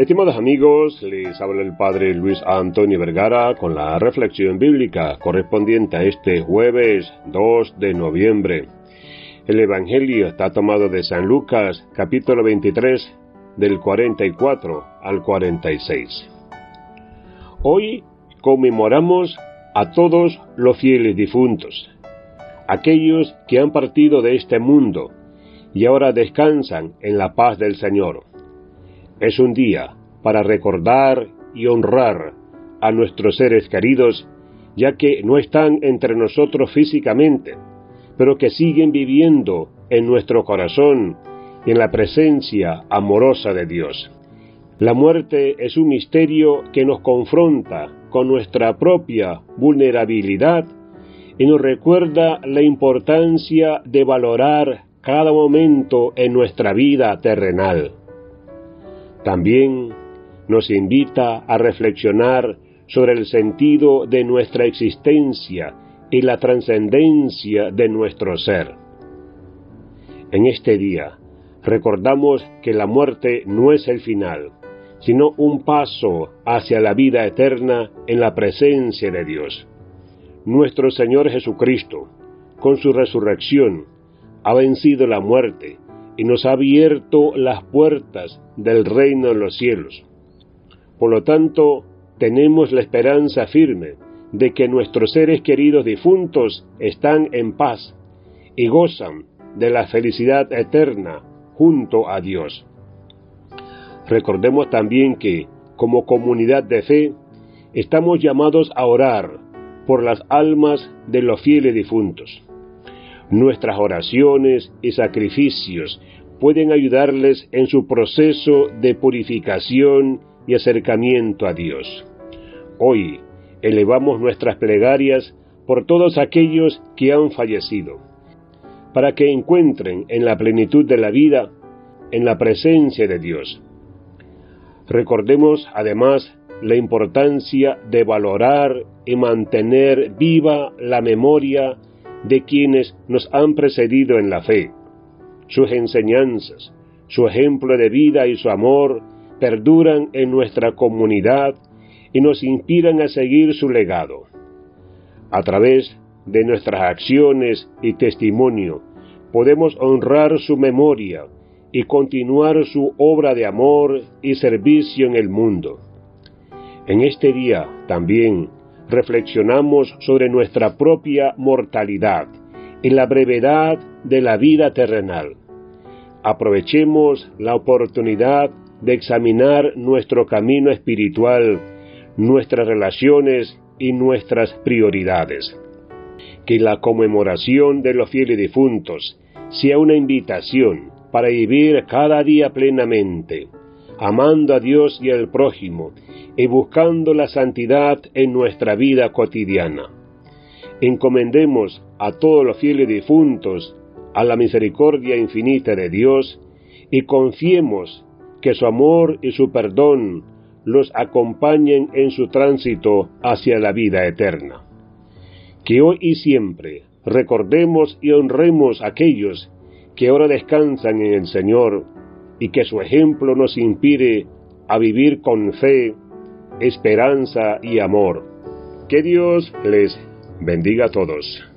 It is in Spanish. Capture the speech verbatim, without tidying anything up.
Estimados amigos, les habla el Padre Luis Antonio Vergara con la reflexión bíblica correspondiente a este jueves dos de noviembre. El Evangelio está tomado de San Lucas, capítulo veintitrés, del cuarenta y cuatro al cuarenta y seis. Hoy conmemoramos a todos los fieles difuntos, aquellos que han partido de este mundo y ahora descansan en la paz del Señor. Es un día para recordar y honrar a nuestros seres queridos, ya que no están entre nosotros físicamente, pero que siguen viviendo en nuestro corazón y en la presencia amorosa de Dios. La muerte es un misterio que nos confronta con nuestra propia vulnerabilidad y nos recuerda la importancia de valorar cada momento en nuestra vida terrenal. También nos invita a reflexionar sobre el sentido de nuestra existencia y la trascendencia de nuestro ser. En este día recordamos que la muerte no es el final, sino un paso hacia la vida eterna en la presencia de Dios. Nuestro Señor Jesucristo, con su resurrección, ha vencido la muerte y nos ha abierto las puertas del reino de los cielos. Por lo tanto, tenemos la esperanza firme de que nuestros seres queridos difuntos están en paz y gozan de la felicidad eterna junto a Dios. Recordemos también que, como comunidad de fe, estamos llamados a orar por las almas de los fieles difuntos. Nuestras oraciones y sacrificios pueden ayudarles en su proceso de purificación y acercamiento a Dios. Hoy elevamos nuestras plegarias por todos aquellos que han fallecido, para que encuentren en la plenitud de la vida, en la presencia de Dios. Recordemos además la importancia de valorar y mantener viva la memoria de quienes nos han precedido en la fe. Sus enseñanzas, su ejemplo de vida y su amor perduran en nuestra comunidad y nos inspiran a seguir su legado. A través de nuestras acciones y testimonio, podemos honrar su memoria y continuar su obra de amor y servicio en el mundo. En este día también reflexionamos sobre nuestra propia mortalidad y la brevedad de la vida terrenal. Aprovechemos la oportunidad de examinar nuestro camino espiritual, nuestras relaciones y nuestras prioridades. Que la conmemoración de los fieles difuntos sea una invitación para vivir cada día plenamente, amando a Dios y al prójimo, y buscando la santidad en nuestra vida cotidiana. Encomendemos a todos los fieles difuntos a la misericordia infinita de Dios, y confiemos que su amor y su perdón los acompañen en su tránsito hacia la vida eterna. Que hoy y siempre recordemos y honremos a aquellos que ahora descansan en el Señor, y que su ejemplo nos inspire a vivir con fe, esperanza y amor. Que Dios les bendiga a todos.